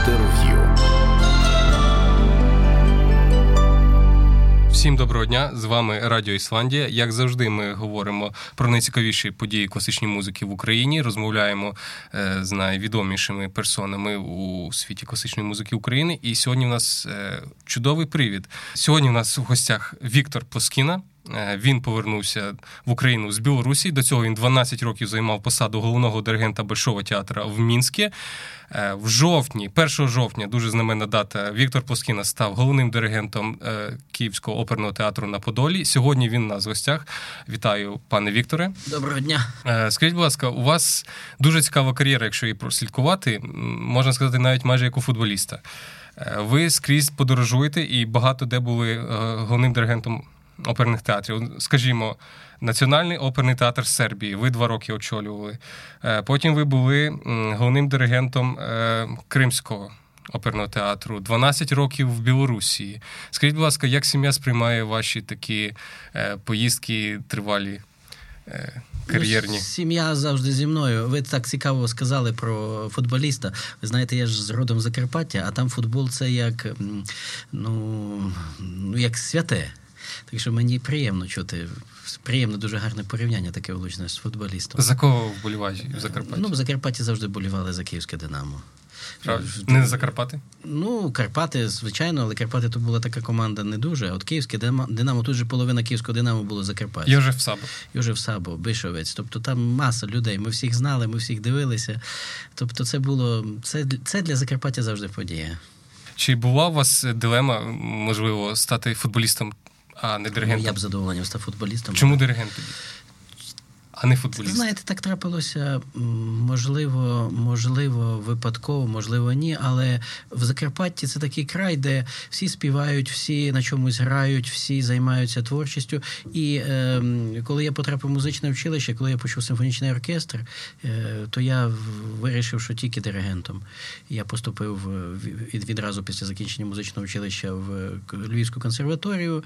Інтерв'ю. Всім доброго дня, з вами Радіо Ісландія. Як завжди, ми говоримо про найцікавіші події класичної музики в Україні, розмовляємо з найвідомішими персонами у світі класичної музики України. І сьогодні в нас чудовий привід. Сьогодні в нас у гостях Віктор Плоскіна. Він повернувся в Україну з Білорусі. До цього він 12 років займав посаду головного диригента Большого театра в Мінську. В жовтні, 1 жовтня, дуже знаменна дата, Віктор Плоскіна став головним диригентом Київського оперного театру на Подолі. Сьогодні він у нас в гостях. Вітаю, пане Вікторе. Доброго дня. Скажіть, будь ласка, у вас дуже цікава кар'єра, якщо її прослідкувати, можна сказати, навіть майже як у футболіста. Ви скрізь подорожуєте і багато де були головним диригентом оперних театрів. Скажімо, Національний оперний театр Сербії. Ви 2 роки очолювали. Потім ви були головним диригентом Кримського оперного театру. 12 років в Білорусі. Скажіть, будь ласка, як сім'я сприймає ваші такі поїздки тривалі, кар'єрні? Сім'я завжди зі мною. Ви так цікаво сказали про футболіста. Ви знаєте, я ж з родом Закарпаття, а там футбол це як святе. Так що мені приємно чути, приємно, дуже гарне порівняння таке влучне з футболістом. За кого вболіваєш в Закарпатті? В Закарпатті завжди вболівали за Київське Динамо. Не за Карпати? Карпати, звичайно, але Карпати то була така команда не дуже. А от Київське Динамо, тут же половина Київського Динамо було Закарпаття. Йоже в Сабо, Бишовець. Тобто там маса людей. Ми всіх знали, ми всіх дивилися. Тобто це було, це для Закарпаття завжди подія. Чи була у вас дилема, можливо, стати футболістом? А не диригентом? Я б задоволенням став футболістом. Чому диригент тоді? А не футболіст? Знаєте, так трапилося, можливо, випадково, можливо, ні, але в Закарпатті це такий край, де всі співають, всі на чомусь грають, всі займаються творчістю. І коли я потрапив в музичне училище, коли я почув симфонічний оркестр, то я вирішив, що тільки диригентом. Я поступив відразу після закінчення музичного училища в Львівську консерваторію,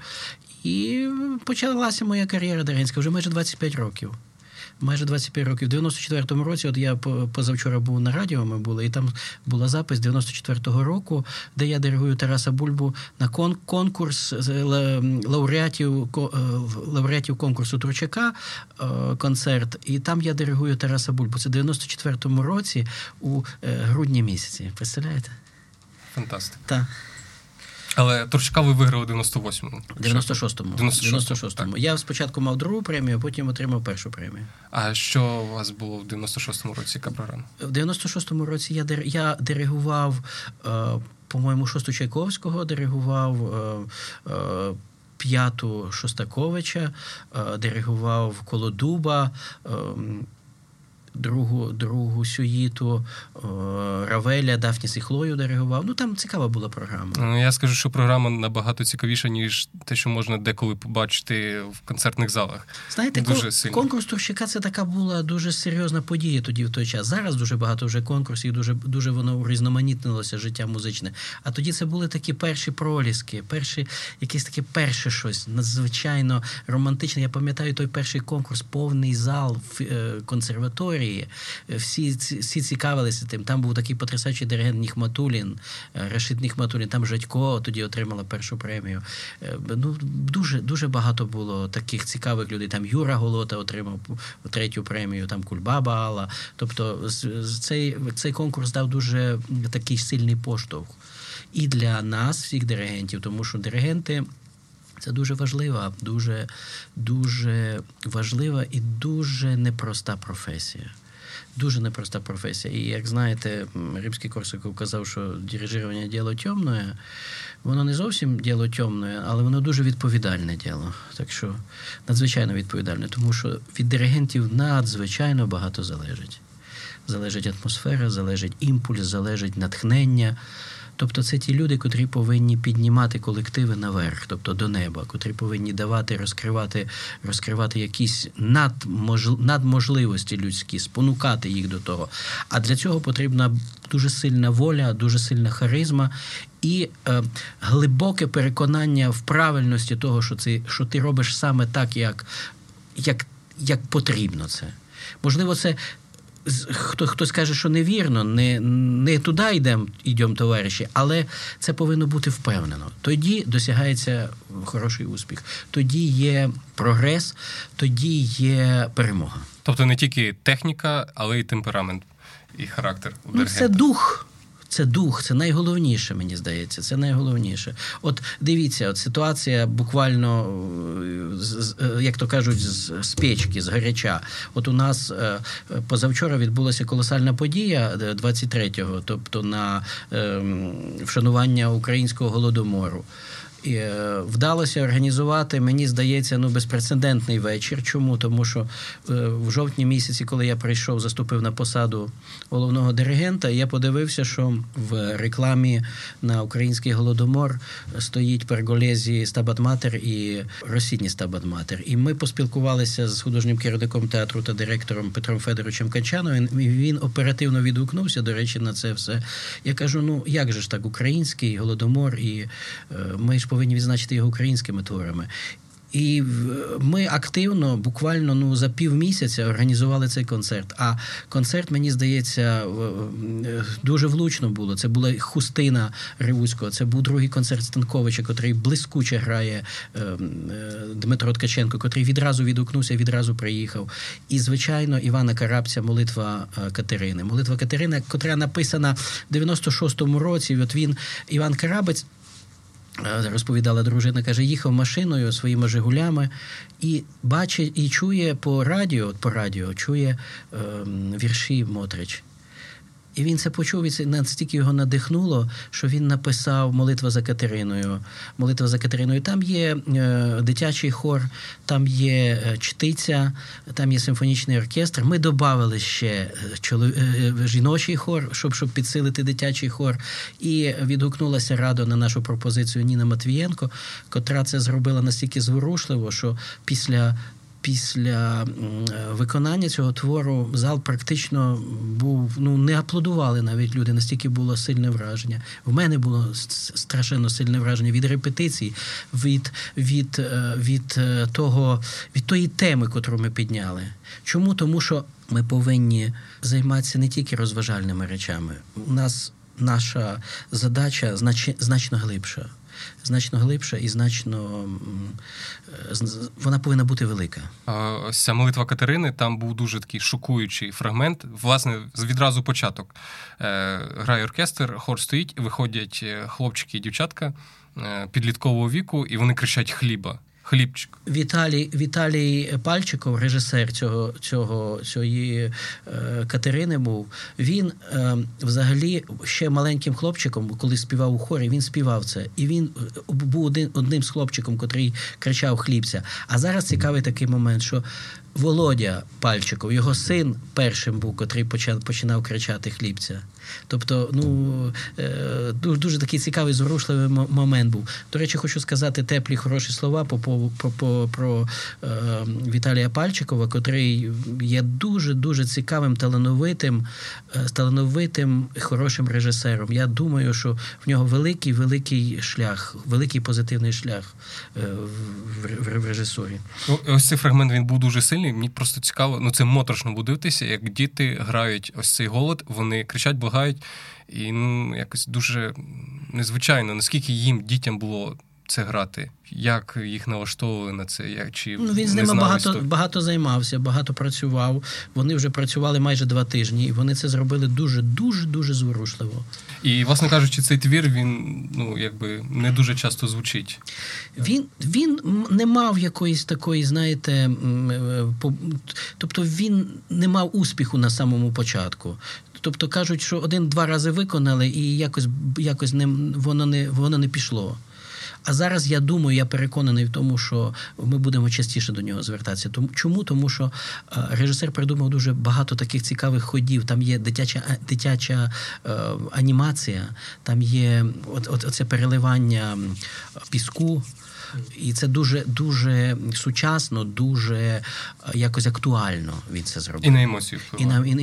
і почалася моя кар'єра диригентська вже майже 25 років. Майже 25 років. В 94-му році, от я позавчора був на радіо, ми були, і там була запис 94-го року, де я диригую Тараса Бульбу на конкурс лауреатів конкурсу Турчака, концерт, і там я диригую Тараса Бульбу. Це в 94-му році у грудні місяці. Представляєте? Фантастика. Так. Але Турчака ви виграли в 98-му? В 96-му. Я спочатку мав 2-у премію, потім отримав 1-у премію. А що у вас було в 96-му році? Яка програма? В 96-му році я диригував, по-моєму, 6-ту Чайковського, диригував 5-ту Шостаковича, диригував Колодуба, 2-у сюїту Равеля, Дафніс і Хлою диригував. Там цікава була програма. Я скажу, що програма набагато цікавіша, ніж те, що можна деколи побачити в концертних залах. Знаєте, конкурс Турчака – це така була дуже серйозна подія тоді в той час. Зараз дуже багато вже конкурсів, дуже, дуже воно урізноманітнилося, життя музичне. А тоді це були такі перші проліски, перше щось надзвичайно романтичне. Я пам'ятаю той перший конкурс, повний зал консерваторії. Всі цікавилися тим. Там був такий потрясаючий диригент Нахматулін, Рашид Нахматулін. Там Жадько тоді отримала 1-у премію. Дуже, дуже багато було таких цікавих людей. Там Юра Голота отримав 3-ю премію, там Кульба Баала. Тобто цей конкурс дав дуже такий сильний поштовх. І для нас, всіх диригентів, тому що диригенти – це дуже важлива, дуже, дуже важлива і дуже непроста професія. Дуже непроста професія. І, як знаєте, Римський Корсаков казав, що дирижування – діло темне. Воно не зовсім діло темне, але воно дуже відповідальне діло. Так що надзвичайно відповідальне, тому що від диригентів надзвичайно багато залежить. Залежить атмосфера, залежить імпульс, залежить натхнення. Тобто це ті люди, котрі повинні піднімати колективи наверх, тобто до неба, котрі повинні давати, розкривати якісь надможливості людські, спонукати їх до того. А для цього потрібна дуже сильна воля, дуже сильна харизма і глибоке переконання в правильності того, що ти робиш саме так, як потрібно це. Можливо, це Хтось каже, що невірно, не туди йдемо, товариші, але це повинно бути впевнено. Тоді досягається хороший успіх, тоді є прогрес, тоді є перемога. Тобто не тільки техніка, але й темперамент, і характер у диригента. Це дух. Це дух, це найголовніше, мені здається, це найголовніше. От дивіться, от ситуація буквально, як то кажуть, з печки, з гаряча. От у нас позавчора відбулася колосальна подія 23-го, тобто на вшанування українського голодомору. І вдалося організувати, мені здається, безпрецедентний вечір. Чому? Тому що в жовтні місяці, коли я прийшов, заступив на посаду головного диригента, я подивився, що в рекламі на український голодомор стоїть перголезі «Стабат Матер» і «Росідні Стабат Матер». І ми поспілкувалися з художнім керівником театру та директором Петром Федоровичем Качановим, і він оперативно відгукнувся, до речі, на це все. Я кажу, як же ж так, український голодомор, і ми ж повинні відзначити його українськими творами. І ми активно, буквально за півмісяця організували цей концерт. А концерт, мені здається, дуже влучно було. Це була хустина Ривуцького, це був другий концерт Станковича, котрий блискуче грає Дмитро Ткаченко, котрий відразу відгукнувся, відразу приїхав. І, звичайно, Івана Карапця «Молитва Катерини». «Молитва Катерини», котра написана в 96-му році. От він, Іван Карабець, розповідала дружина, каже, їхав машиною своїми «Жигулями» і бачить, і чує по радіо чує вірші Мотрич. І він це почув, і це настільки його надихнуло, що він написав «Молитва за Катериною». «Молитва за Катериною». Там є дитячий хор, там є чтиця, там є симфонічний оркестр. Ми додали ще жіночий хор, щоб підсилити дитячий хор. І відгукнулася радо на нашу пропозицію Ніна Матвієнко, котра це зробила настільки зворушливо, що після виконання цього твору зал практично був, не аплодували навіть люди, настільки було сильне враження. В мене було страшенно сильне враження від репетицій, від тої теми, котру ми підняли. Чому? Тому що ми повинні займатися не тільки розважальними речами. У нас наша задача значно глибша. Значно глибша і вона повинна бути велика. Ось ця «Молитва Катерини», там був дуже такий шокуючий фрагмент. Власне, відразу початок. Грає оркестр, хор стоїть, виходять хлопчики і дівчатка підліткового віку, і вони кричать «Хліба! Хлібчик». Віталій Пальчиков, режисер цієї Катерини був, він взагалі ще маленьким хлопчиком, коли співав у хорі, він співав це. І він був одним з хлопчиком, котрий кричав «Хлібця». А зараз цікавий такий момент, що Володя Пальчиков, його син першим був, котрий починав кричати «Хлібця». Тобто, дуже такий цікавий, зворушливий момент був. До речі, хочу сказати теплі, хороші слова про Віталія Пальчикова, котрий є дуже-дуже цікавим, талановитим, хорошим режисером. Я думаю, що в нього великий шлях, великий позитивний шлях в режисурі. Ось цей фрагмент, він був дуже сильний. Мені просто цікаво, це моторошно буде дивитися, як діти грають ось цей голод, вони кричать, благають, і якось дуже незвичайно, наскільки їм, дітям, було це грати. Як їх налаштовували на це? Він з ними багато займався, багато працював. Вони вже працювали майже 2 тижні, і вони це зробили дуже-дуже-дуже зворушливо. І, власне кажучи, цей твір, він, не дуже часто звучить. Він не мав якоїсь такої, тобто він не мав успіху на самому початку. Тобто кажуть, що 1-2 рази виконали, і якось воно не пішло. А зараз, я думаю, я переконаний в тому, що ми будемо частіше до нього звертатися. Чому? Тому що режисер придумав дуже багато таких цікавих ходів. Там є дитяча анімація, там є оце переливання піску. І це дуже-дуже сучасно, дуже якось актуально він це зробив. І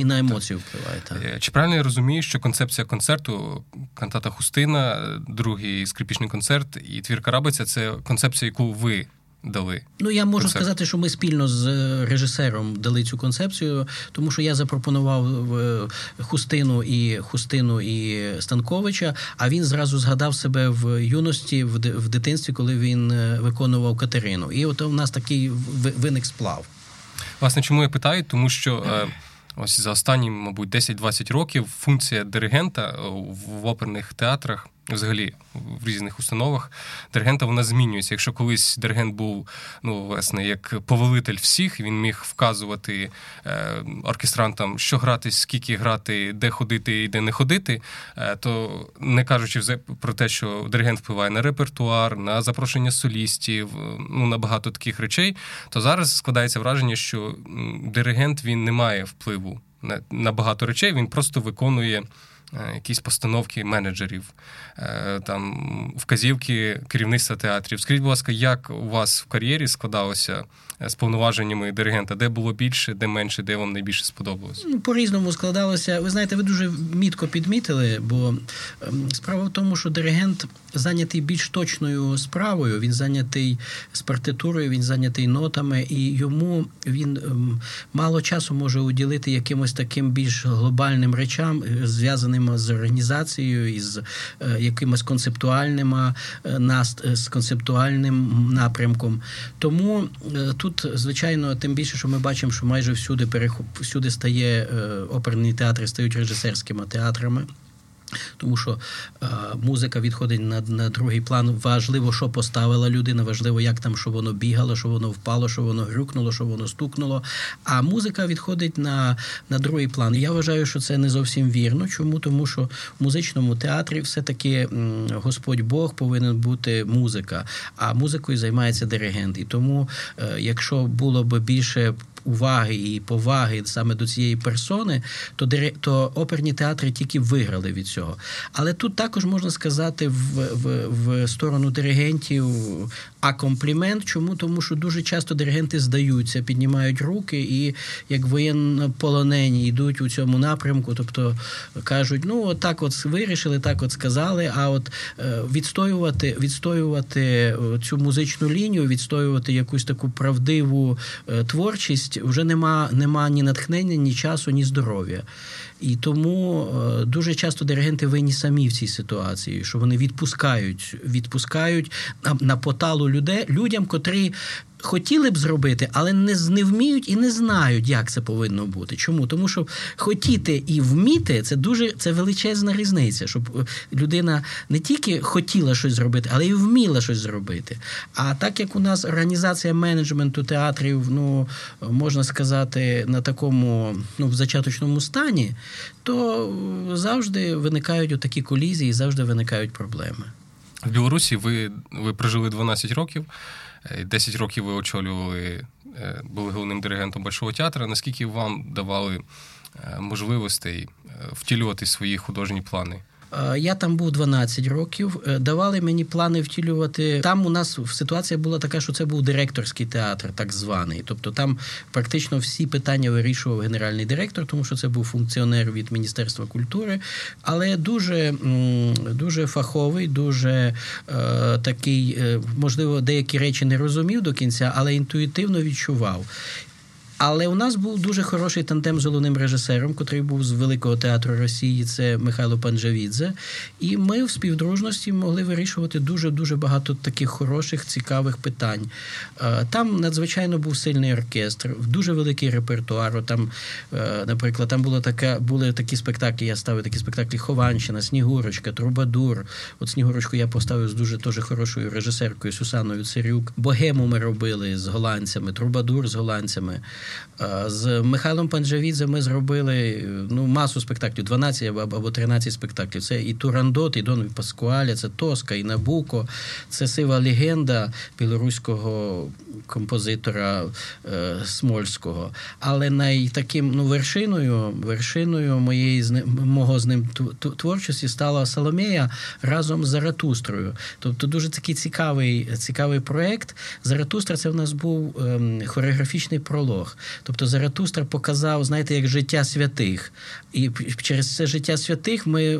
на емоцію впливає. Так. Чи правильно я розумію, що концепція концерту, кантата «Хустина», другий скрипічний концерт і твір «Карабиця» – це концепція, яку ви дали. Ну, я можу сказати, що ми спільно з режисером дали цю концепцію, тому що я запропонував Хустину і Станковича, а він зразу згадав себе в юності, в дитинстві, коли він виконував Катерину. І от у нас такий виник сплав. Власне, чому я питаю? Тому що ось за останні, мабуть, 10-20 років функція диригента в оперних театрах, взагалі в різних установах, диригента вона змінюється. Якщо колись диригент був, власне, як повелитель всіх, він міг вказувати оркестрантам, що грати, скільки грати, де ходити і де не ходити, то не кажучи про те, що диригент впливає на репертуар, на запрошення солістів, на багато таких речей, то зараз складається враження, що диригент, він не має впливу на багато речей, він просто виконує якісь постановки менеджерів, там вказівки керівництва театрів. Скажіть, будь ласка, як у вас в кар'єрі складалося з повноваженнями диригента? Де було більше, де менше, де вам найбільше сподобалося? По-різному складалося. Ви знаєте, ви дуже мітко підмітили, бо справа в тому, що диригент зайнятий більш точною справою, він зайнятий з партитурою, він зайнятий нотами, і йому він мало часу може уділити якимось таким більш глобальним речам, зв'язаним з організацією, із якимось концептуальним напрямком. Тому тут, звичайно, тим більше, що ми бачимо, що майже всюди стає, оперні театри стають режисерськими театрами. Тому що музика відходить на другий план. Важливо, що поставила людина, важливо, як там, що воно бігало, що воно впало, що воно грюкнуло, що воно стукнуло. А музика відходить на другий план. Я вважаю, що це не зовсім вірно. Чому? Тому що в музичному театрі все-таки Господь Бог повинен бути музика, а музикою займається диригент. І тому, якщо було б більше уваги і поваги саме до цієї персони, то оперні театри тільки виграли від цього. Але тут також можна сказати в сторону диригентів комплімент. Чому? Тому що дуже часто диригенти здаються, піднімають руки і як воєннополонені йдуть у цьому напрямку. Тобто кажуть, так вирішили, так сказали, а от відстоювати цю музичну лінію, відстоювати якусь таку правдиву творчість, вже нема ні натхнення, ні часу, ні здоров'я. І тому дуже часто диригенти винні самі в цій ситуації, що вони відпускають на поталу людям, котрі хотіли б зробити, але не вміють і не знають, як це повинно бути. Чому? Тому що хотіти і вміти – це величезна різниця, щоб людина не тільки хотіла щось зробити, але й вміла щось зробити. А так як у нас організація менеджменту театрів, можна сказати, на такому, в зачаточному стані, то завжди виникають отакі колізії, завжди виникають проблеми. В Білорусі ви прожили 12 років. 10 років ви очолювали, були головним диригентом Большого театру. Наскільки вам давали можливостей втілювати свої художні плани? Я там був 12 років. Давали мені плани втілювати. Там у нас ситуація була така, що це був директорський театр, так званий. Тобто там практично всі питання вирішував генеральний директор, тому що це був функціонер від Міністерства культури. Але дуже, дуже фаховий, дуже такий, можливо, деякі речі не розумів до кінця, але інтуїтивно відчував. Але у нас був дуже хороший тандем з головним режисером, котрий був з Великого театру Росії, це Михайло Панджавідзе. І ми в співдружності могли вирішувати дуже-дуже багато таких хороших, цікавих питань. Там надзвичайно був сильний оркестр, дуже великий репертуар. Там, наприклад, були такі спектаклі, я ставив такі спектаклі «Хованщина», «Снігурочка», «Трубадур». От «Снігурочку» я поставив з дуже теж хорошою режисеркою Сусаною Цирюк. «Богему» ми робили з голландцями, «Трубадур» з голландцями. З Михайлом Панджавідзе ми зробили масу спектаклів, 12 або 13 спектаклів. Це і «Турандот», і «Дон Паскуаля», це «Тоска», і «Набуко», це «Сива легенда» білоруського композитора Смольського. Але таким вершиною мого з ним творчості стала «Соломея» разом з «Заратустрою». Тобто дуже такий цікавий проєкт. «Заратустра» – це в нас був хореографічний пролог. Тобто Заратустра показав, знаєте, як життя святих. І через це життя святих ми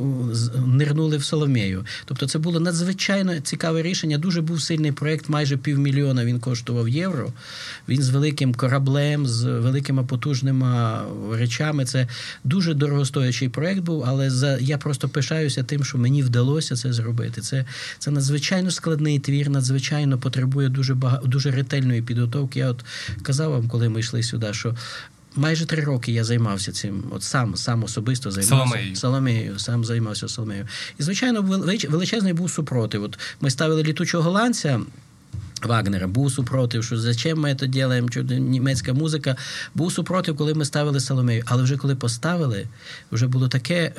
нирнули в Соломею. Тобто це було надзвичайно цікаве рішення. Дуже був сильний проєкт, майже 500 000 він коштував євро. Він з великим кораблем, з великими потужними речами. Це дуже дорогостоячий проєкт був, але я просто пишаюся тим, що мені вдалося це зробити. Це надзвичайно складний твір, надзвичайно потребує дуже ретельної підготовки. Я от казав вам, коли ми йшли сюди, що майже 3 роки я займався цим, от сам особисто займався Соломеєю, сам займався Соломеєю. І, звичайно, величезний був супротив. От ми ставили «Літучого голландця» Вагнера, був супротив, що зачем ми це робимо, що німецька музика, був супротив, коли ми ставили Соломею. Але вже коли поставили, вже було таке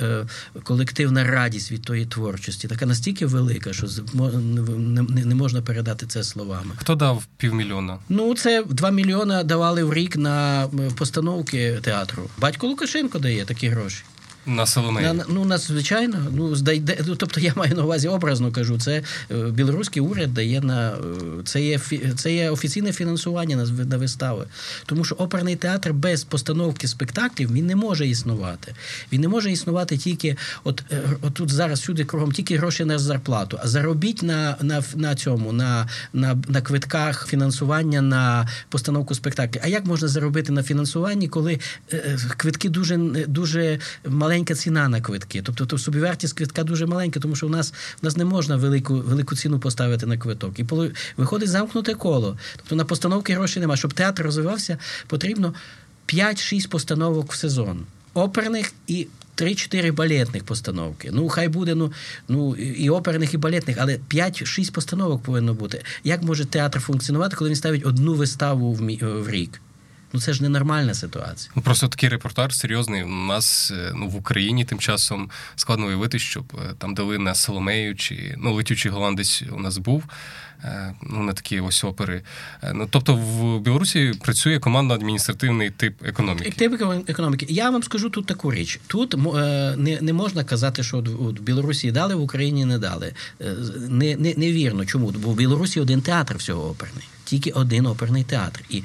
колективна радість від тої творчості, така настільки велика, що не можна передати це словами. Хто дав 500 000? Ну, це 2 мільйони давали в рік на постановки театру. Батько Лукашенко дає такі гроші. На Соломею? Ну, звичайно. Тобто, я маю на увазі, образно кажу, це білоруський уряд дає на... Це є офіційне фінансування на вистави. Тому що оперний театр без постановки спектаклів, він не може існувати. Він не може існувати тільки... От тут зараз всюди кругом тільки гроші на зарплату. А заробіть на квитках фінансування на постановку спектаклів. А як можна заробити на фінансуванні, коли квитки дуже маленька ціна на квитки. Тобто собівартість квитка дуже маленька, тому що в нас не можна велику ціну поставити на квиток. І виходить замкнуте коло. Тобто на постановки грошей немає. Щоб театр розвивався, потрібно 5-6 постановок в сезон. Оперних і 3-4 балетних постановки. Ну, хай буде, і оперних, і балетних, але 5-6 постановок повинно бути. Як може театр функціонувати, коли він ставить одну виставу в рік? Це ж ненормальна ситуація. Просто такий репортаж серйозний. У нас в Україні тим часом складно уявити, щоб там дали на Соломею чи «Летючий голландець» у нас був. На такі ось опери. Тобто в Білорусі працює командно-адміністративний тип економіки. Я вам скажу тут таку річ. Тут не можна казати, що в Білорусі дали, в Україні не дали. Невірно. Чому? Бо в Білорусі один театр всього оперний. Тільки один оперний театр. І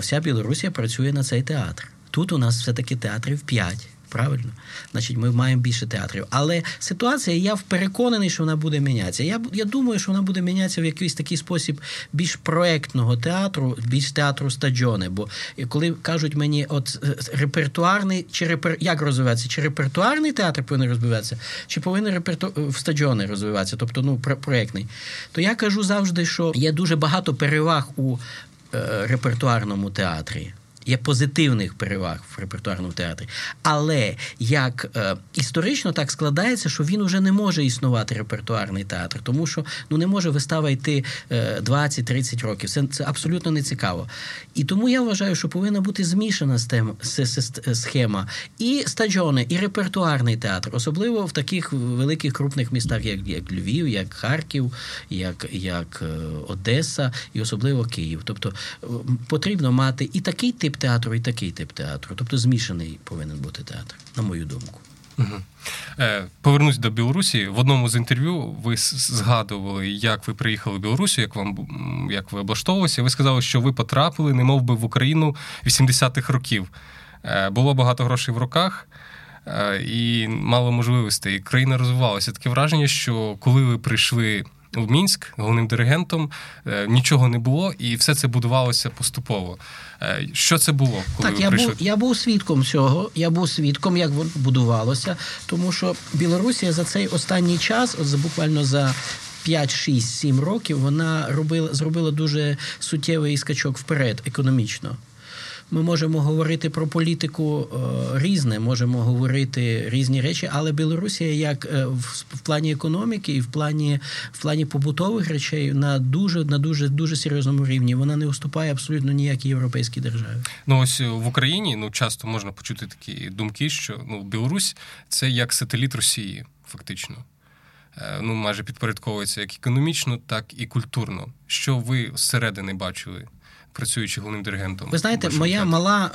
вся Білорусія працює на цей театр. Тут у нас все-таки театрів 5. Правильно? Значить, ми маємо більше театрів. Але ситуація, я переконаний, що вона буде мінятися. Я думаю, що вона буде мінятися в якийсь такий спосіб більш проєктного театру, більш театру стадіони. Бо коли кажуть мені, як розвиватися? Чи репертуарний театр повинен розвиватися? Чи повинен в стадіони розвиватися? Тобто, проєктний. То я кажу завжди, що є дуже багато переваг у репертуарному театрі. Є позитивних переваг в репертуарному театрі. Але як історично так складається, що він уже не може існувати, репертуарний театр. Тому що не може вистава йти 20-30 років. Це абсолютно не цікаво. І тому я вважаю, що повинна бути змішана схема. І стадіони, і репертуарний театр. Особливо в таких великих, крупних містах, як Львів, як Харків, як Одеса, і особливо Київ. Тобто потрібно мати і такий тип театру, і такий тип театру. Тобто змішаний повинен бути театр, на мою думку. Угу. Повернусь до Білорусі. В одному з інтерв'ю ви згадували, як ви приїхали в Білорусі, як ви облаштовувалися. Ви сказали, що ви потрапили, не мов би, в Україну 80-х років. Було багато грошей в руках і мало можливостей. Країна розвивалася. Таке враження, що коли ви прийшли в Мінськ головним диригентом, нічого не було, і все це будувалося поступово. Що це було, коли ви прийшли? Я був свідком цього, як воно будувалося, тому що Білорусія за цей останній час, буквально за 5-6-7 років, вона зробила дуже суттєвий скачок вперед економічно. Ми можемо говорити про політику різне, можемо говорити різні речі, але Білорусія як в плані економіки і в плані побутових речей на дуже серйозному рівні. Вона не уступає абсолютно ніякій європейській державі. Ось в Україні часто можна почути такі думки, що Білорусь – це як сателіт Росії, фактично. Майже підпорядковується як економічно, так і культурно. Що ви зсередини бачили? працюючи головним диригентом. Ви знаєте, моя мала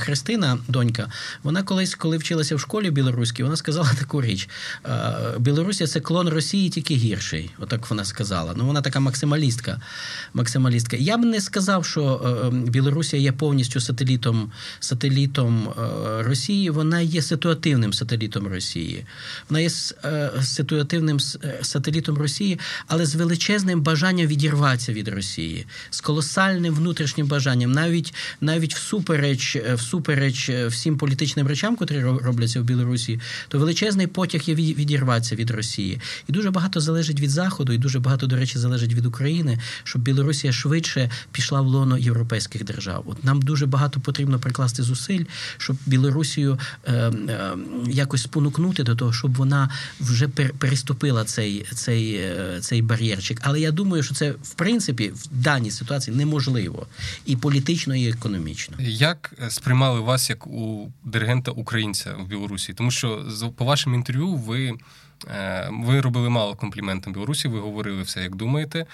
Христина, донька, вона колись, коли вчилася в школі білоруській, вона сказала таку річ. Білорусія – це клон Росії, тільки гірший. Отак вона сказала. Ну, вона така максималістка. Я б не сказав, що Білорусія є повністю сателітом Росії. Вона є ситуативним сателітом Росії. Вона є ситуативним сателітом Росії, але з величезним бажанням відірватися від Росії. З колосальним внутрішнім бажанням. Навіть всупереч всім політичним речам, котрі робляться в Білорусі, то величезний потяг є відірватися від Росії. І дуже багато залежить від Заходу, і дуже багато, до речі, залежить від України, щоб Білорусія швидше пішла в лоно європейських держав. От нам дуже багато потрібно прикласти зусиль, щоб Білорусію якось спонукнути до того, щоб вона вже переступила цей бар'єрчик. Але я думаю, що це, в принципі, в даній ситуації неможливо. І політично, і економічно. Як сприймали вас, як у диригента-українця в Білорусі? Тому що, по вашому інтерв'ю, ви робили мало компліментів Білорусі, ви говорили все, як думаєте.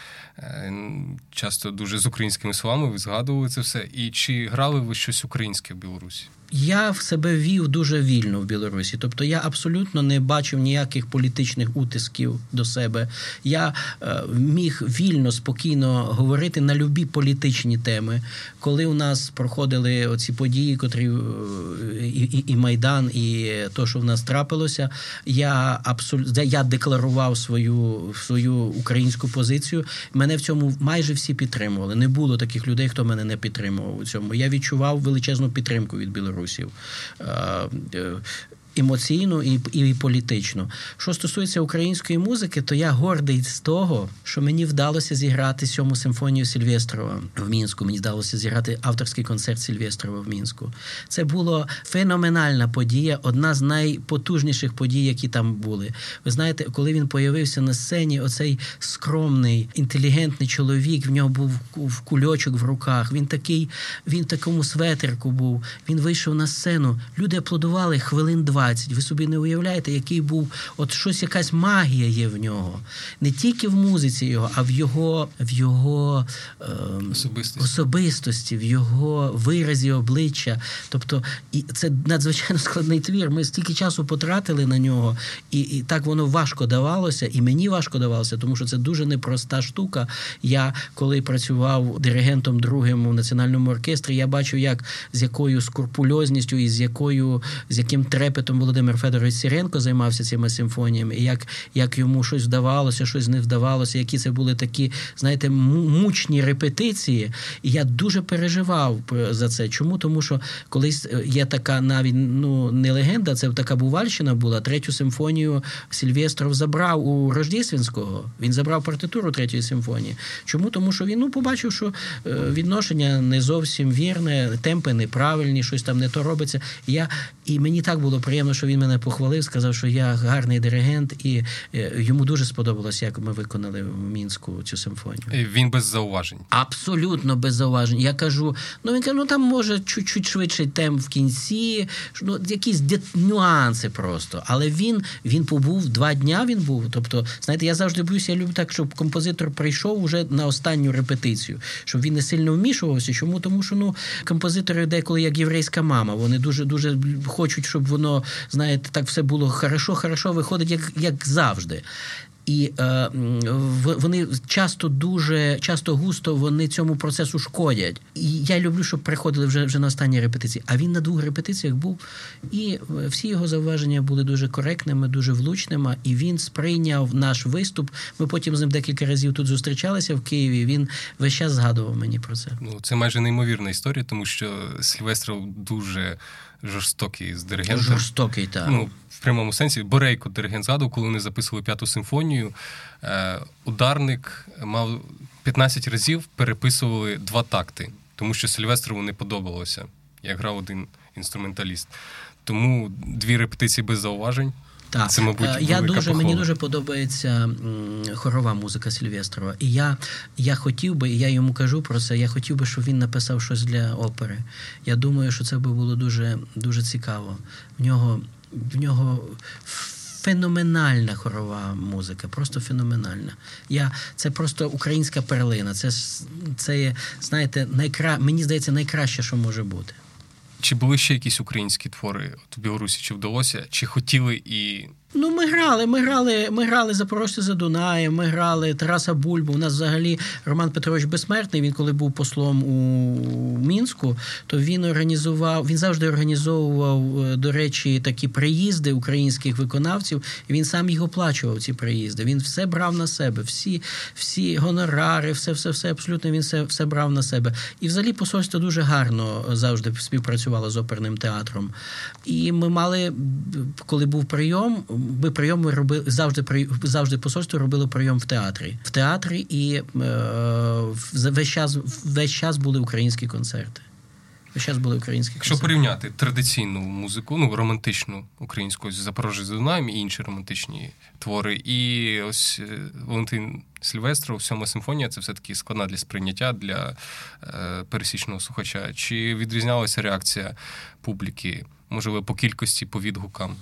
Часто дуже з українськими словами ви згадували це все. І чи грали ви щось українське в Білорусі? Я в себе вів дуже вільно в Білорусі. Тобто я абсолютно не бачив ніяких політичних утисків до себе. Я міг вільно, спокійно говорити на любі політичні теми. Коли у нас проходили оці події, котрі і Майдан, і то, що в нас трапилося, я декларував свою українську позицію. Мене в цьому майже всі підтримували. Не було таких людей, хто мене не підтримував у цьому. Я відчував величезну підтримку від білорусів. Емоційно і політично. Що стосується української музики, то я гордий з того, що мені вдалося зіграти 7-му симфонію Сільвестрова в Мінську. Мені вдалося зіграти авторський концерт Сільвестрова в Мінську. Це була феноменальна подія, одна з найпотужніших подій, які там були. Ви знаєте, коли він появився на сцені, оцей скромний, інтелігентний чоловік, в нього був кульочок в руках, він в такому светерку був, він вийшов на сцену, люди аплодували хвилин 20. Ви собі не уявляєте, який був, от щось, якась магія є в нього. Не тільки в музиці його, а в його особистості, в його виразі обличчя. Тобто, і це надзвичайно складний твір. Ми стільки часу потратили на нього, і так воно важко давалося, і мені важко давалося, тому що це дуже непроста штука. Я, коли працював диригентом другим у Національному оркестрі, я бачив, з якою скрупульозністю і з яким трепетом Володимир Федорович Сіренко займався цими симфоніями, і як йому щось вдавалося, щось не вдавалося, які це були такі, знаєте, мучні репетиції. І я дуже переживав за це. Чому? Тому що колись є така навіть, не легенда, це така бувальщина була. 3-ю симфонію Сільвестров забрав у Рождєственського. Він забрав партитуру 3-ї симфонії. Чому? Тому що він побачив, що відношення не зовсім вірне, темпи неправильні, щось там не то робиться. І мені так було приємно, що він мене похвалив, сказав, що я гарний диригент, і йому дуже сподобалось, як ми виконали в Мінську цю симфонію. І він без зауважень? Абсолютно без зауважень. Я кажу, він каже, там може чуть-чуть швидший темп в кінці, якісь нюанси просто. Але він побув, 2 дня він був. Тобто, знаєте, я завжди боюся, я люблю так, щоб композитор прийшов уже на останню репетицію, щоб він не сильно вмішувався. Чому? Тому що, композитори деколи як єврейська мама, вони дуже-дуже хочуть, щоб воно, знаєте, так все було хорошо, виходить, як завжди. І вони часто густо вони цьому процесу шкодять. І я люблю, щоб приходили вже на останні репетиції. А він на 2 репетиціях був, і всі його зауваження були дуже коректними, дуже влучними, і він сприйняв наш виступ. Ми потім з ним декілька разів тут зустрічалися в Києві, він весь час згадував мені про це. Це майже неймовірна історія, тому що Сільвестров дуже жорстокий з диригентом. Жорстокий, так. В прямому сенсі. Борейко диригент згадував, коли вони записували 5-ту симфонію, ударник мав 15 разів переписували 2 такти, тому що Сільвестрову не подобалося, як грав один інструменталіст. Тому 2 репетиції без зауважень. Так, це, мабуть, мені дуже подобається хорова музика Сільвестрова. І я хотів би, і я йому кажу про це, я хотів би, щоб він написав щось для опери. Я думаю, що це би було дуже, дуже цікаво. В нього феноменальна хорова музика, просто феноменальна. Це просто українська перлина. Це є, знаєте, мені здається, найкраще, що може бути. Чи були ще якісь українські твори от в Білорусі? Чи вдалося? Чи хотіли і... Ну, ми грали «Запорожця за Дунаєм», ми грали Тараса Бульбу. У нас взагалі Роман Петрович Безсмертний, він коли був послом у Мінську, то він завжди організовував, до речі, такі приїзди українських виконавців, і він сам їх оплачував, ці приїзди. Він все брав на себе, всі гонорари, все абсолютно він все брав на себе. І взагалі посольство дуже гарно завжди співпрацювало з оперним театром. І ми мали, коли був прийом, ми робили завжди посольство робило прийом в театрі, і весь час були українські концерти. Якщо порівняти традиційну музику, романтичну українську з «Запорожця за Дунаєм» і інші романтичні твори, і ось Валентин Сільвестров, «Сьома симфонія» – це все-таки складна для сприйняття для пересічного слухача. Чи відрізнялася реакція публіки, можливо, по кількості, по відгукам?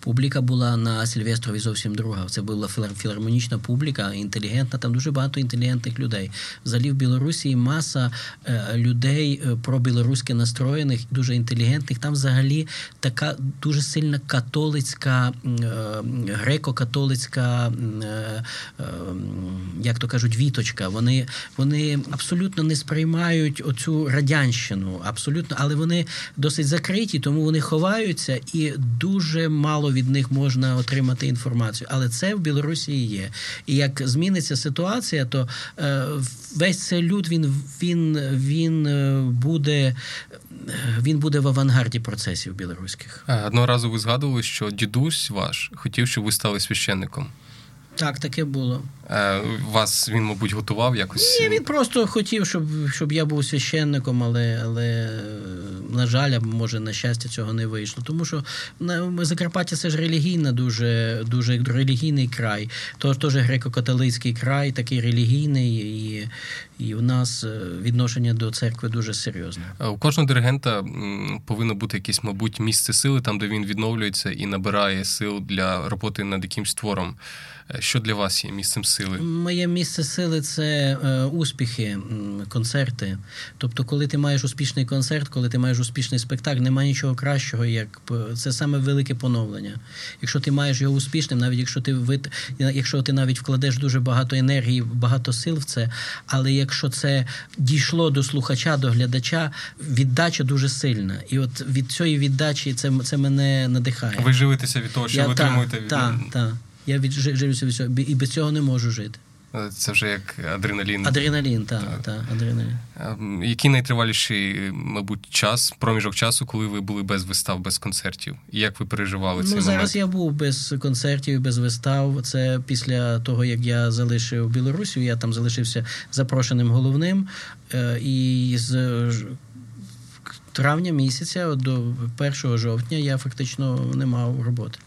Публіка була на Сільвестрові зовсім друга. Це була філармонічна публіка, інтелігентна, там дуже багато інтелігентних людей. Взагалі в Білорусі маса людей пробілоруськи настроєних, дуже інтелігентних. Там взагалі така дуже сильна католицька, греко-католицька, як то кажуть, віточка. Вони абсолютно не сприймають оцю радянщину, абсолютно, але вони досить закриті, тому вони ховаються і дуже мало від них можна отримати інформацію. Але це в Білорусі і є. І як зміниться ситуація, то весь цей люд, він буде в авангарді процесів білоруських. Одного разу ви згадували, що дідусь ваш хотів, щоб ви стали священником. Так, таке було. Вас він, мабуть, готував якось? Ні, він просто хотів, щоб я був священником, але, на жаль, або, може, на щастя, цього не вийшло. Тому що Закарпаття – це ж дуже релігійний край. Тож греко-католицький край, такий релігійний, і у нас відношення до церкви дуже серйозне. У кожного диригента повинно бути якесь, мабуть, місце сили, там, де він відновлюється і набирає сил для роботи над якимсь твором. Що для вас є місцем сили? Моє місце сили – це успіхи, концерти. Тобто, коли ти маєш успішний концерт, коли ти маєш успішний спектакль, немає нічого кращого, як це саме велике поновлення. Якщо ти маєш його успішним, навіть якщо ти навіть вкладеш дуже багато енергії, багато сил в це, але якщо це дійшло до слухача, до глядача, віддача дуже сильна. І от від цієї віддачі це мене надихає. Ви живитеся від того, що ви отримуєте від... Так. Я живлюся від цього, і без цього не можу жити. Це вже як адреналін. Адреналін. Який найтриваліший, мабуть, проміжок часу, коли ви були без вистав, без концертів? І як ви переживали цей момент? Зараз я був без концертів, без вистав. Це після того, як я залишив Білорусію, я там залишився запрошеним головним. І з травня місяця до 1 жовтня я фактично не мав роботи.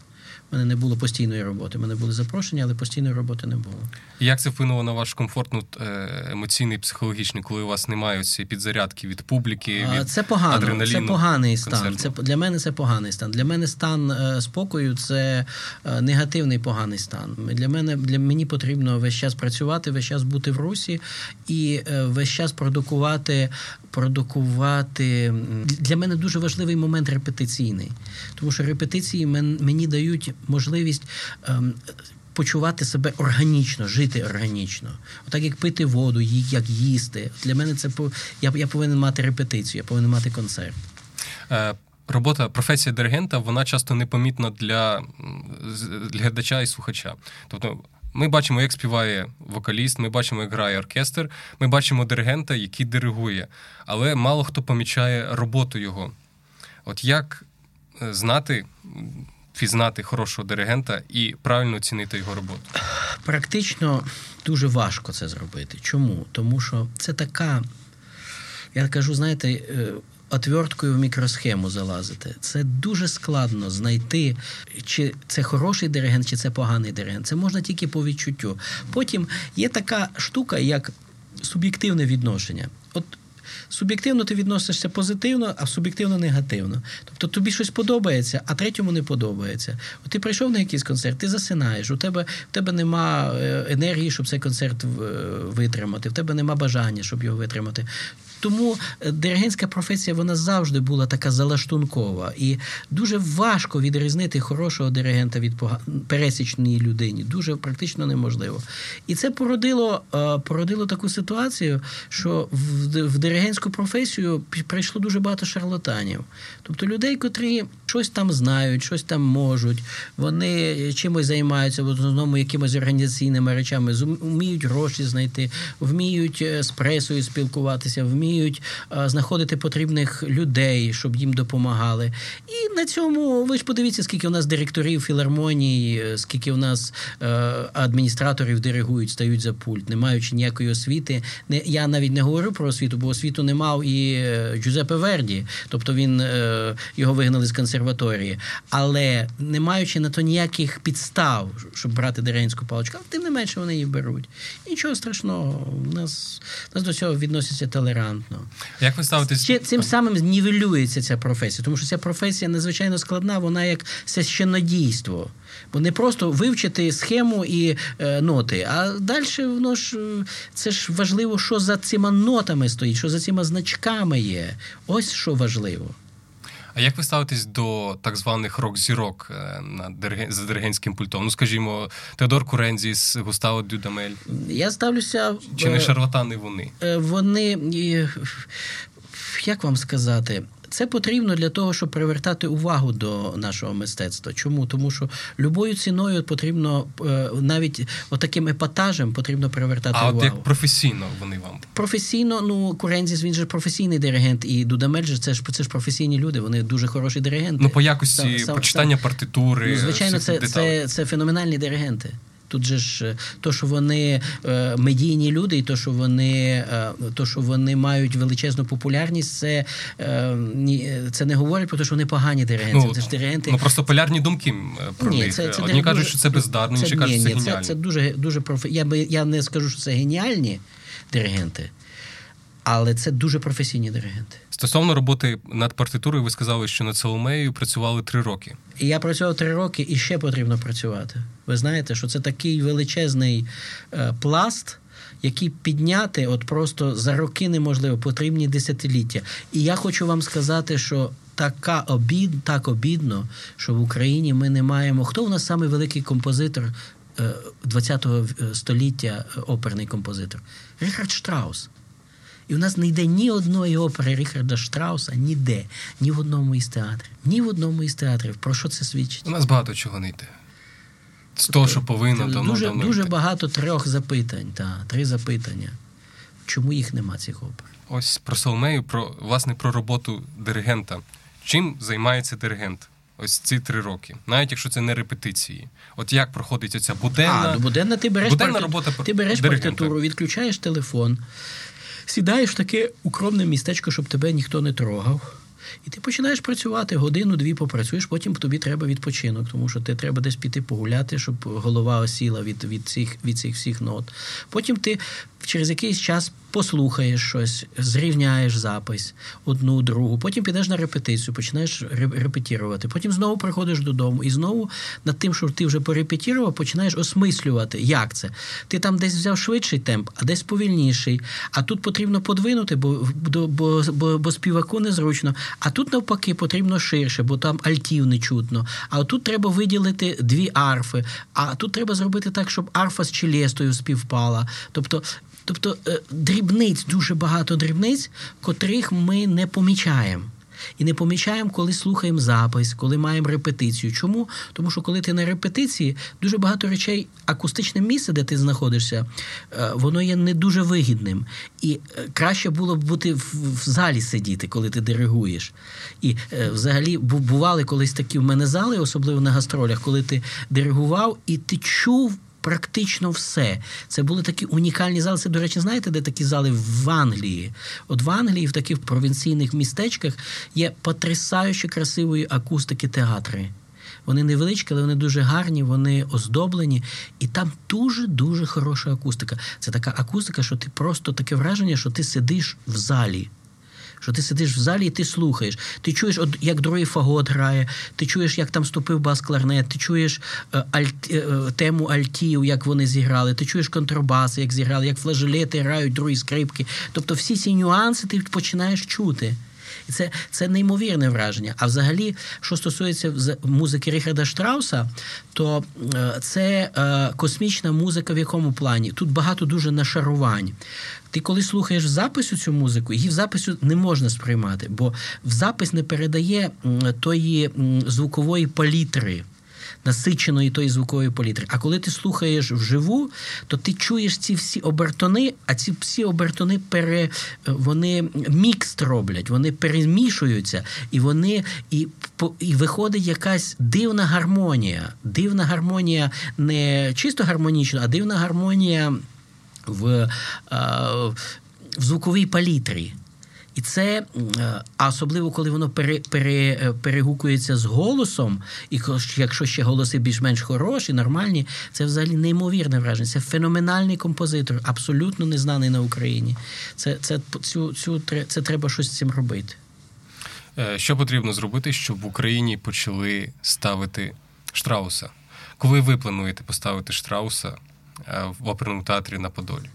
У мене не було постійної роботи. У мене були запрошення, але постійної роботи не було. І як це вплинуло на ваш комфорт емоційний, психологічний, коли у вас немає цієї підзарядки від публіки, від адреналіну? Це поганий стан. Для мене це поганий стан. Для мене стан спокою – це негативний поганий стан. Мені потрібно весь час працювати, весь час бути в русі і весь час продукувати. Для мене дуже важливий момент репетиційний. Тому що репетиції мені дають можливість почувати себе органічно, жити органічно. Отак, як пити воду, як їсти. Для мене це... Я повинен мати репетицію, я повинен мати концерт. Робота, професія диригента, вона часто непомітна для глядача і слухача. Тобто, ми бачимо, як співає вокаліст, ми бачимо, як грає оркестр, ми бачимо диригента, який диригує. Але мало хто помічає роботу його. От як пізнати хорошого диригента і правильно оцінити його роботу? Практично дуже важко це зробити. Чому? Тому що це така, я кажу, знаєте, отверткою в мікросхему залазити. Це дуже складно знайти, чи це хороший диригент, чи це поганий диригент. Це можна тільки по відчуттю. Потім є така штука, як суб'єктивне відношення. От суб'єктивно ти відносишся позитивно, а суб'єктивно негативно. Тобто тобі щось подобається, а третьому не подобається. От ти прийшов на якийсь концерт, ти засинаєш, у тебе нема енергії, щоб цей концерт витримати, в тебе нема бажання, щоб його витримати. Тому диригентська професія, вона завжди була така залаштункова. І дуже важко відрізнити хорошого диригента від пересічної людини. Дуже практично неможливо. І це породило таку ситуацію, що в диригентську професію прийшло дуже багато шарлатанів. Тобто людей, котрі щось там знають, щось там можуть, вони чимось займаються, в основному якимось організаційними речами, вміють гроші знайти, вміють з пресою спілкуватися, вміють знаходити потрібних людей, щоб їм допомагали. І на цьому, ви ж подивіться, скільки у нас директорів філармоній, скільки у нас адміністраторів диригують, стають за пульт, не маючи ніякої освіти. Я навіть не говорю про освіту, бо освіту не мав і Джузеппе Верді, тобто його вигнали з консерваторії. Але не маючи на то ніяких підстав, щоб брати диригентську паличку, але тим не менше вони її беруть. Нічого страшного, у нас до цього відносяться толерантно. Як ви ставитесь? Цим самим нівелюється ця професія, тому що ця професія надзвичайно складна, вона як священнодійство. Бо не просто вивчити схему і ноти, а далі воно ж, це ж важливо, що за цими нотами стоїть, що за цими значками є. Ось що важливо. А як ви ставитесь до так званих рок-зірок за диригентським пультом? Ну, скажімо, Теодор Курензіс, Густаво Дюдамель. Я ставлюся... Чи не шарлатани вони? Вони... Як вам сказати... Це потрібно для того, щоб привертати увагу до нашого мистецтва. Чому? Тому що любою ціною потрібно, навіть отаким епатажем потрібно привертати увагу. А от як професійно вони вам? Професійно, Курензіс, він же професійний диригент, і Дудамель же, це ж професійні люди, вони дуже хороші диригенти. По якості почитання партитури, звичайно, це феноменальні диригенти. Тут же ж то, що вони медійні люди, і то, що вони мають величезну популярність, це не говорить про те, що вони погані диригенти. Це ж диригенти. Просто полярні думки про них. Одні кажуть, що це бездарно, інші кажуть, що це геніальні. Це дуже, дуже я не скажу, що це геніальні диригенти, але це дуже професійні диригенти. Стосовно роботи над партитурою, ви сказали, що над Соломеєю працювали 3 роки. Я працював 3 роки, і ще потрібно працювати. Ви знаєте, що це такий величезний пласт, який підняти от просто за роки неможливо, потрібні десятиліття. І я хочу вам сказати, що так обідно, що в Україні ми не маємо... Хто в нас самий великий композитор 20-го століття, оперний композитор? Ріхард Штраус. І в нас не йде ні одної опери Ріхарда Штрауса, ніде, ні в одному із театрів. Ні в одному із театрів. Про що це свідчить? У нас багато чого не йде. З того, що повинно, давно йти. Дуже багато 3 запитання. Чому їх нема, цих опер? Ось про Соломею, про роботу диригента. Чим займається диригент? Ось ці 3 роки. Навіть якщо це не репетиції. От як проходить оця буденна... буденна ти береш партитуру, відключаєш телефон, сідаєш в таке укромне містечко, щоб тебе ніхто не трогав. І ти починаєш працювати, 1-2 попрацюєш, потім тобі треба відпочинок, тому що ти треба десь піти погуляти, щоб голова осіла від цих всіх нот. Потім ти через якийсь час послухаєш щось, зрівняєш запис, 1, 2, потім підеш на репетицію, починаєш репетірувати, потім знову приходиш додому і знову над тим, що ти вже порепетірував, починаєш осмислювати, як це. Ти там десь взяв швидший темп, а десь повільніший, а тут потрібно подвинути, бо співаку незручно, а тут навпаки потрібно ширше, бо там альтів не чутно, а тут треба виділити 2 арфи, а тут треба зробити так, щоб арфа з челестою співпала, Тобто дрібниць, дуже багато дрібниць, котрих ми не помічаємо. І не помічаємо, коли слухаємо запис, коли маємо репетицію. Чому? Тому що коли ти на репетиції, дуже багато речей, акустичне місце, де ти знаходишся, воно є не дуже вигідним. І краще було б бути в залі сидіти, коли ти диригуєш. І взагалі бували колись такі в мене зали, особливо на гастролях, коли ти диригував і ти чув практично все. Це були такі унікальні зали. Це, до речі, знаєте, де такі зали? В Англії. От в Англії в таких провінційних містечках є потрясаючі красивої акустики театри. Вони невеличкі, але вони дуже гарні, вони оздоблені. І там дуже-дуже хороша акустика. Це така акустика, що ти просто таке враження, що ти сидиш в залі. що ти сидиш в залі і ти слухаєш. Ти чуєш, як другий фагот грає, ти чуєш, як там ступив бас-кларнет, ти чуєш тему альтів, як вони зіграли, ти чуєш контрабаси, як зіграли, як флажолети грають, другі скрипки. Тобто всі ці нюанси ти починаєш чути. І це неймовірне враження. А взагалі, що стосується музики Ріхарда Штрауса, то це космічна музика в якому плані? Тут багато дуже нашарувань. Ти коли слухаєш в записі цю музику, її в записі не можна сприймати, бо в запис не передає тої звукової палітри, насиченої тої звукової палітри. А коли ти слухаєш вживу, то ти чуєш ці всі обертони, а ці всі обертони вони мікс роблять, вони перемішуються, і виходить якась дивна гармонія не чисто гармонічна, а дивна гармонія в звуковій палітрі. І це, а особливо, коли воно перегукується з голосом, і якщо ще голоси більш-менш хороші, нормальні, це взагалі неймовірне враження. Це феноменальний композитор, абсолютно незнаний на Україні. Це треба щось з цим робити. Що потрібно зробити, щоб в Україні почали ставити Штрауса? Коли ви плануєте поставити Штрауса в оперному театрі на Подолі?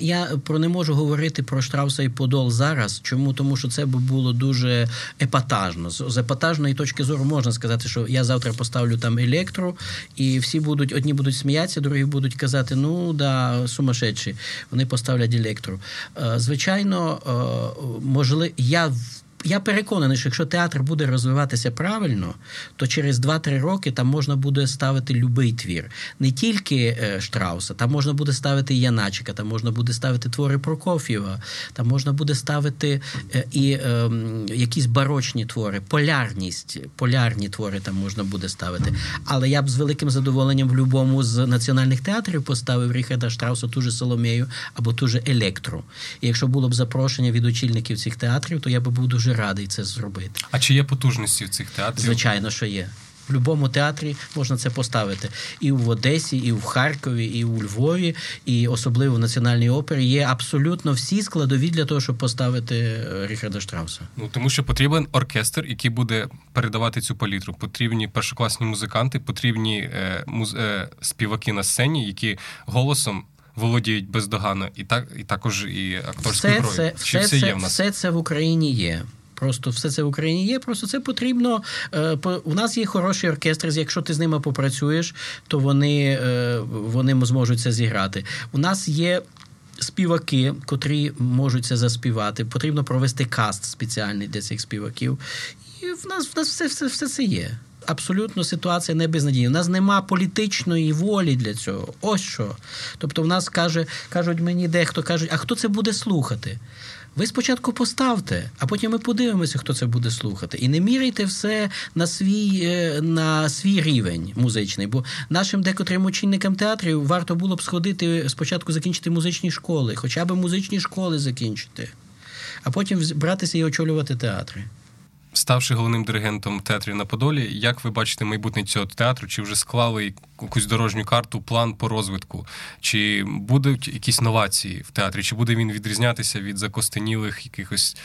Я не можу говорити про Штрауса і Подол зараз. Чому? Тому що це би було дуже епатажно. З епатажної точки зору можна сказати, що я завтра поставлю там Електру, і всі будуть, одні будуть сміятися, другі будуть казати, сумасшедші, вони поставлять Електру. Звичайно, можливо, я переконаний, що якщо театр буде розвиватися правильно, то через 2-3 роки там можна буде ставити любий твір. Не тільки Штрауса, там можна буде ставити Яначика, там можна буде ставити твори Прокоф'єва, там можна буде ставити і якісь барочні твори, полярні твори там можна буде ставити. Але я б з великим задоволенням в любому з національних театрів поставив Ріхарда Штрауса, ту же Соломею або ту же Електру. І якщо було б запрошення від очільників цих театрів, то я би був дуже радий це зробити. А чи є потужності в цих театрів? Звичайно, що є. В будь-якому театрі можна це поставити. І в Одесі, і в Харкові, і у Львові, і особливо в Національній опері є абсолютно всі складові для того, щоб поставити Ріхарда Штрауса. Тому що потрібен оркестр, який буде передавати цю палітру. Потрібні першокласні музиканти, потрібні співаки на сцені, які голосом володіють бездоганно, і також і акторською грою. Все є в нас? Все це в Україні є. Просто все це в Україні є, просто це потрібно. У нас є хороший оркестр, якщо ти з ними попрацюєш, то вони зможуть це зіграти. У нас є співаки, котрі можуть це заспівати. Потрібно провести каст спеціальний для цих співаків. І в нас все це є. Абсолютно ситуація не безнадійна. У нас нема політичної волі для цього. Ось що. Тобто в нас кажуть мені дехто, а хто це буде слухати? Ви спочатку поставте, а потім ми подивимося, хто це буде слухати. І не міряйте все на свій рівень музичний. Бо нашим декотрим очільникам театрів варто було б сходити, спочатку закінчити музичні школи. Хоча б музичні школи закінчити. А потім братися і очолювати театри. Ставши головним диригентом театрів на Подолі, як ви бачите майбутнє цього театру? Чи вже склали якусь дорожню карту, план по розвитку? Чи будуть якісь новації в театрі? Чи буде він відрізнятися від закостенілих якихось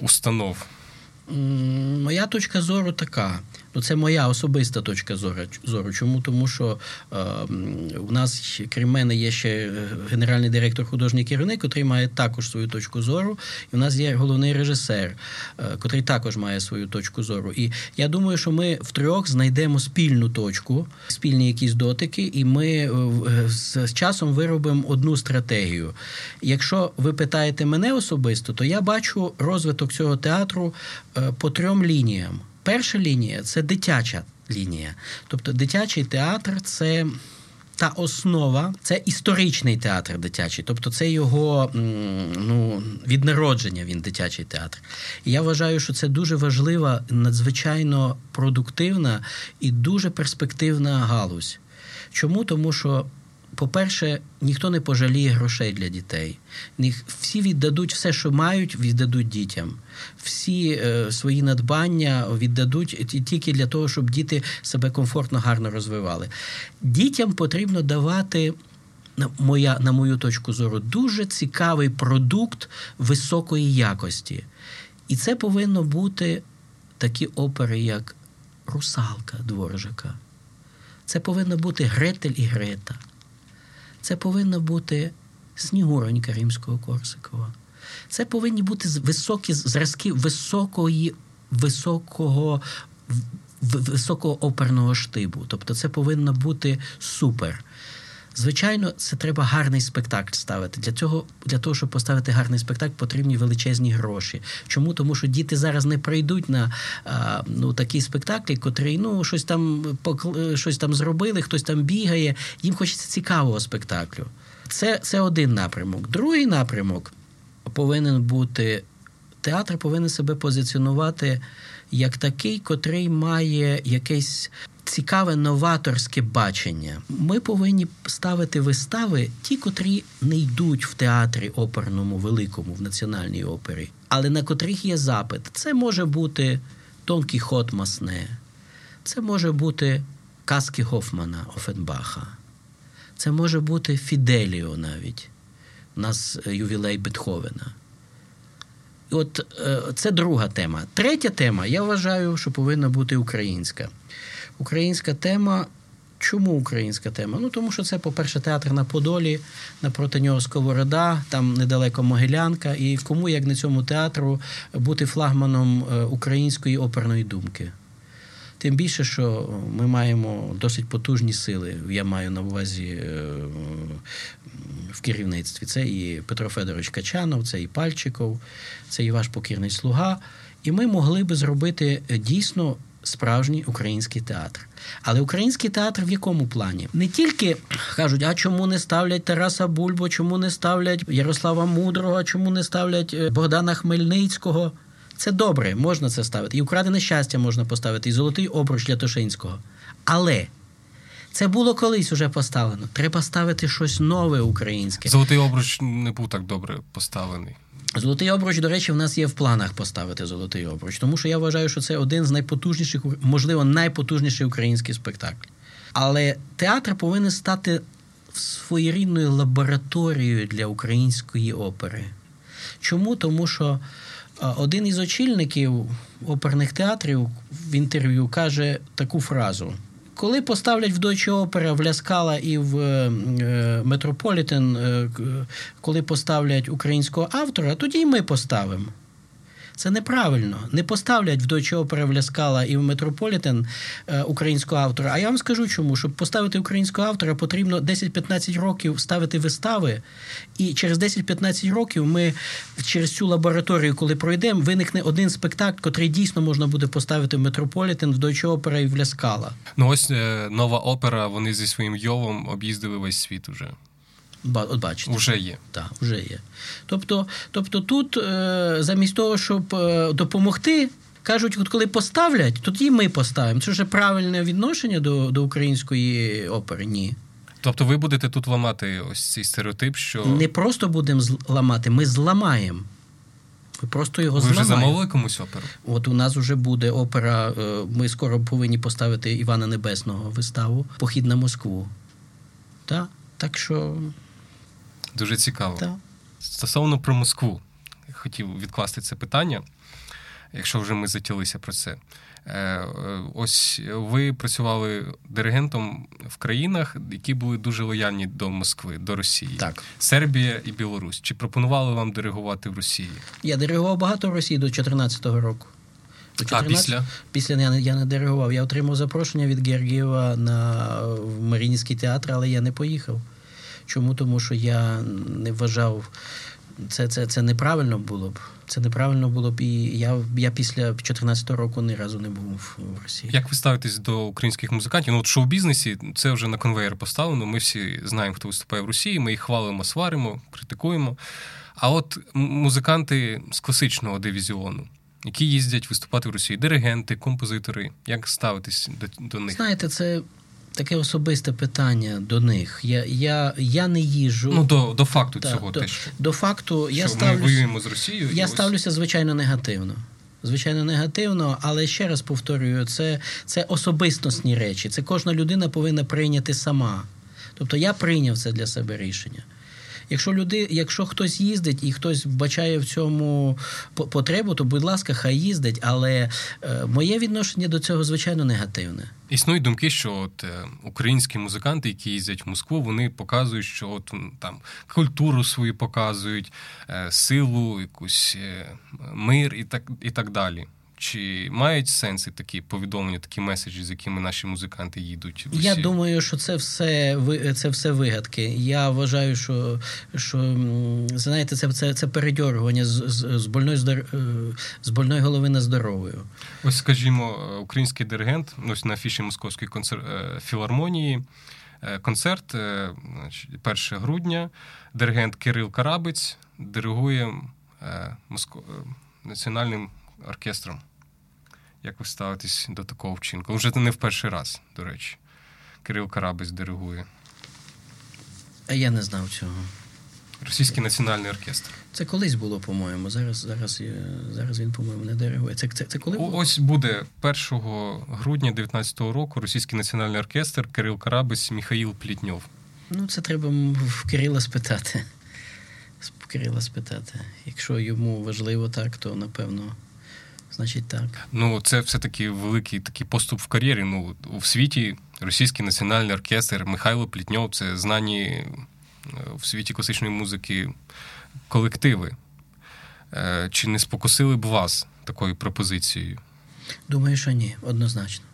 установ? Моя точка зору така. Це моя особиста точка зору. Чому? Тому що у нас, крім мене, є ще генеральний директор, художній керівник, який має також свою точку зору. І у нас є головний режисер, який також має свою точку зору. І я думаю, що ми втрьох знайдемо спільну точку, спільні якісь дотики, і ми з часом виробимо одну стратегію. Якщо ви питаєте мене особисто, то я бачу розвиток цього театру по 3 лініям. Перша лінія – це дитяча лінія. Тобто дитячий театр – це та основа, це історичний театр дитячий. Тобто це його від народження він дитячий театр. І я вважаю, що це дуже важлива, надзвичайно продуктивна і дуже перспективна галузь. Чому? Тому що, по-перше, ніхто не пожаліє грошей для дітей. Всі віддадуть все, що мають, віддадуть дітям. Всі свої надбання віддадуть тільки для того, щоб діти себе комфортно, гарно розвивали. Дітям потрібно давати на мою точку зору, дуже цікавий продукт високої якості. І це повинно бути такі опери, як «Русалка» Дворжака. Це повинно бути «Гретель і Грета». Це повинно бути «Снігуронька» Римського Корсакова. Це повинні бути високі зразки високого оперного штибу. Тобто це повинно бути супер. Звичайно, це треба гарний спектакль ставити. Для того, щоб поставити гарний спектакль, потрібні величезні гроші. Чому? Тому що діти зараз не прийдуть на такі спектаклі, котрі щось там зробили, хтось там бігає. Їм хочеться цікавого спектаклю. Це один напрямок. Другий напрямок повинен бути... Театр повинен себе позиціонувати як такий, котрий має якесь цікаве новаторське бачення. Ми повинні ставити вистави ті, котрі не йдуть в театрі оперному великому, в національній опері, але на котрих є запит. Це може бути «Дон Кіхот» Масне, це може бути «Казки Гофмана» Оффенбаха, це може бути «Фіделіо» навіть, у нас ювілей Бетховена. От це друга тема. Третя тема, я вважаю, що повинна бути українська. Українська тема. Чому українська тема? Тому що це, по-перше, театр на Подолі, напроти нього Сковорода, там недалеко Могилянка. І кому, як не цьому театру, бути флагманом української оперної думки? Тим більше, що ми маємо досить потужні сили, я маю на увазі в керівництві. Це і Петро Федорович Качанов, це і Пальчиков, це і ваш покірний слуга. І ми могли би зробити дійсно справжній український театр. Але український театр в якому плані? Не тільки кажуть, а чому не ставлять Тараса Бульбу, чому не ставлять Ярослава Мудрого, чому не ставлять Богдана Хмельницького. Це добре, можна це ставити. І «Украдене щастя» можна поставити, і «Золотий обруч» Лятошинського. Але це було колись уже поставлено. Треба ставити щось нове українське. «Золотий обруч» не був так добре поставлений. «Золотий обруч», до речі, в нас є в планах поставити «Золотий обруч», тому що я вважаю, що це один з найпотужніших, можливо, найпотужніший український спектакль. Але театр повинен стати своєрідною лабораторією для української опери. Чому? Тому що один із очільників оперних театрів в інтерв'ю каже таку фразу. Коли поставлять в Дойче Опера, в Ля Скала і в Метрополітен, коли поставлять українського автора, тоді й ми поставимо. Це неправильно. Не поставлять в Дойче Опера, в Ля Скала і в Метрополітен українського автора. А я вам скажу чому. Щоб поставити українського автора, потрібно 10-15 років ставити вистави. І через 10-15 років ми через цю лабораторію, коли пройдемо, виникне один спектакль, котрий дійсно можна буде поставити в Метрополітен, в Дойче Опера і в Ля Скала. Ось нова опера, вони зі своїм Йовом об'їздили весь світ уже. От бачите. Уже є. Так, уже є. Тобто тут замість того, щоб допомогти, кажуть, от коли поставлять, тоді ми поставимо. Це вже правильне відношення до української опери? Ні. Тобто ви будете тут ламати ось цей стереотип, що... Не просто будемо ламати, ми зламаємо. Ми просто його зламаємо. Ви вже замовили комусь оперу? От у нас вже буде опера, ми скоро повинні поставити Івана Небесного виставу «Похід на Москву». Так? Так що... Дуже цікаво. Да. Стосовно про Москву, хотів відкласти це питання, якщо вже ми затялися про це. Ось ви працювали диригентом в країнах, які були дуже лояльні до Москви, до Росії. Так. Сербія і Білорусь. Чи пропонували вам диригувати в Росії? Я диригував багато в Росії до 2014 року. А після? Після я не диригував. Я отримав запрошення від Георгієва в Маріїнський театр, але я не поїхав. Чому? Тому що я не вважав, це неправильно було б. Це неправильно було б, і я після 2014 року ні разу не був в Росії. Як ви ставитесь до українських музикантів? От в шоу-бізнесі це вже на конвейер поставлено, ми всі знаємо, хто виступає в Росії, ми їх хвалимо, сваримо, критикуємо. А от музиканти з класичного дивізіону, які їздять виступати в Росії, диригенти, композитори, як ставитись до них? Знаєте, це... Таке особисте питання до них. Я не їжджу. До факту цього теж. До факту я ставлюся... Ми воюємо з Росією. Я ставлюся, звичайно, негативно. Звичайно, негативно, але ще раз повторюю, це особистісні речі. Це кожна людина повинна прийняти сама. Тобто я прийняв це для себе рішення. Якщо хтось їздить і хтось вбачає в цьому потребу, то, будь ласка, хай їздить, але моє відношення до цього, звичайно, негативне. Існують думки, що українські музиканти, які їздять в Москву, вони показують, що там культуру свою показують, силу, якусь мир і так далі. Чи мають сенси такі повідомлення, такі меседжі, з якими наші музиканти їдуть? Я думаю, що це все вигадки. Я вважаю, що знаєте, це передьоргування з больної голови на здоровою. Ось, скажімо, український диригент, ось на афіші Московської філармонії, концерт 1 грудня, диригент Кирил Карабець диригує Національним оркестром. Як ви ставитесь до такого вчинку? Вже не в перший раз, до речі. Кирил Карабець диригує. А я не знав цього. Російський національний оркестр. Це колись було, по-моєму. Зараз він, по-моєму, не диригує. Це коли було? Ось буде 1 грудня 2019 року Російський національний оркестр, Кирил Карабець, Міхаїл Плітньов. Це треба в Кирила спитати. Якщо йому важливо так, то, напевно... Значить, так. Це все-таки великий такий поступ в кар'єрі. В світі Російський національний оркестр, Михайло Плітньов – це знані в світі класичної музики колективи. Чи не спокусили б вас такою пропозицією? Думаю, що ні, однозначно.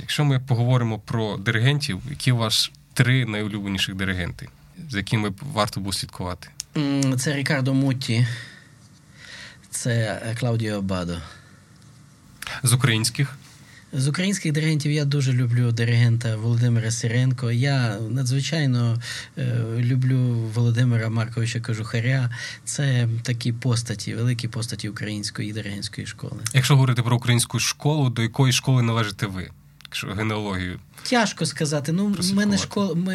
Якщо ми поговоримо про диригентів, які у вас 3 найулюбленіших диригенти, за якими варто було слідкувати? Це Рікардо Мутті, це Клаудіо Бадо. З українських диригентів я дуже люблю диригента Володимира Сиренко. Я надзвичайно люблю Володимира Марковича Кожухаря. Це такі постаті, великі постаті української диригентської школи. Якщо говорити про українську школу, до якої школи належите ви? Якщо генеалогію? Тяжко сказати. Мене школа.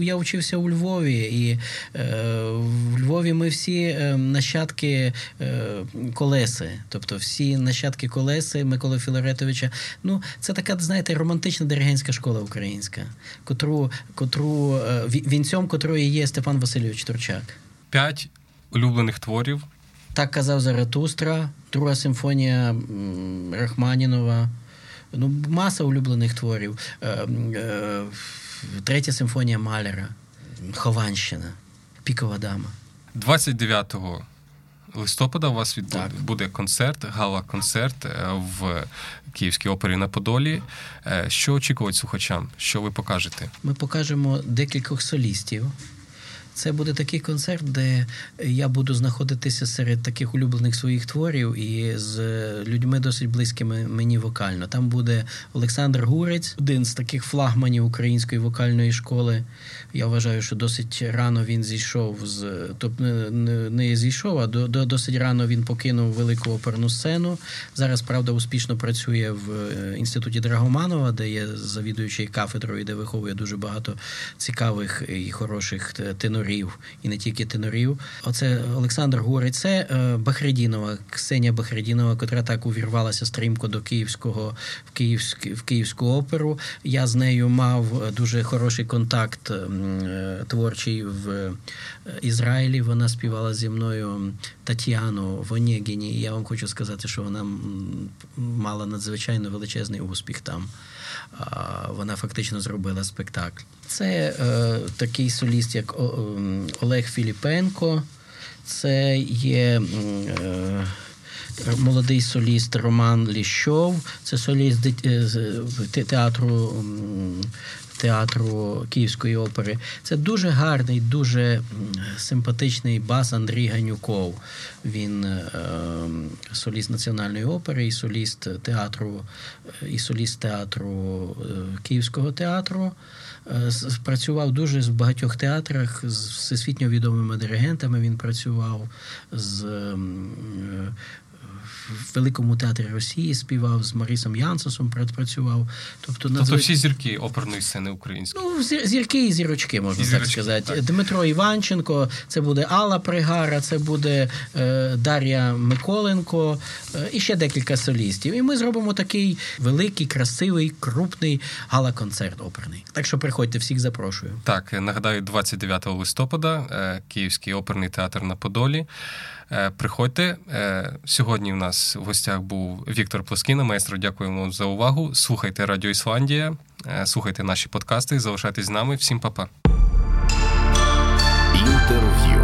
Я вчився у Львові, і в Львові ми всі нащадки Колеси. Тобто всі нащадки Колеси Миколи Філаретовича. Це така, знаєте, романтична диригентська школа українська, котру вінцем котрої є Степан Васильович Турчак. 5 улюблених творів. Так казав Заратустра, 2 симфонія Рахманінова. Маса улюблених творів. 3 симфонія Маляра, Хованщина, Пікова дама. 29 листопада у вас буде концерт, гала-концерт в Київській опері на Подолі. Що очікувати слухачам? Що ви покажете? Ми покажемо декількох солістів. Це буде такий концерт, де я буду знаходитися серед таких улюблених своїх творів і з людьми досить близькими мені вокально. Там буде Олександр Гурець, один з таких флагманів української вокальної школи. Я вважаю, що досить рано він зійшов досить рано він покинув велику оперну сцену. Зараз, правда, успішно працює в інституті Драгоманова, де є завідуючий кафедрою, де виховує дуже багато цікавих і хороших тенорів. І не тільки тенорів. Оце Олександр Гурець, це Бахридінова, Ксенія Бахридінова, котра так увірвалася стрімко до в Київську оперу. Я з нею мав дуже хороший контакт творчий в Ізраїлі. Вона співала зі мною Тетяну в Онєгіні. І я вам хочу сказати, що вона мала надзвичайно величезний успіх там. Вона фактично зробила спектакль. Це такий соліст, як Олег Філіпенко. Це є молодий соліст Роман Ліщов. Це соліст театру Київської опери. Це дуже гарний, дуже симпатичний бас Андрій Ганюков. Він соліст Національної опери і соліст театру Київського театру. Працював дуже в багатьох театрах з всесвітньо відомими диригентами. Він працював з в Великому театрі Росії співав, з Марісом Янсосом працював. Тобто всі зірки оперної сцени української? Ну, зірки і зірочки, можна так сказати. Так. Дмитро Іванченко, це буде Алла Пригара, це буде Дар'я Миколенко і ще декілька солістів. І ми зробимо такий великий, красивий, крупний гала-концерт оперний. Так що приходьте, всіх запрошую. Так, нагадаю, 29 листопада Київський оперний театр на Подолі. Приходьте. Сьогодні в нас в гостях був Віктор Плоскін. Майстро, дякуємо за увагу. Слухайте Радіо Ісландія, слухайте наші подкасти, залишайтесь з нами. Всім па-па. Інтерв'ю.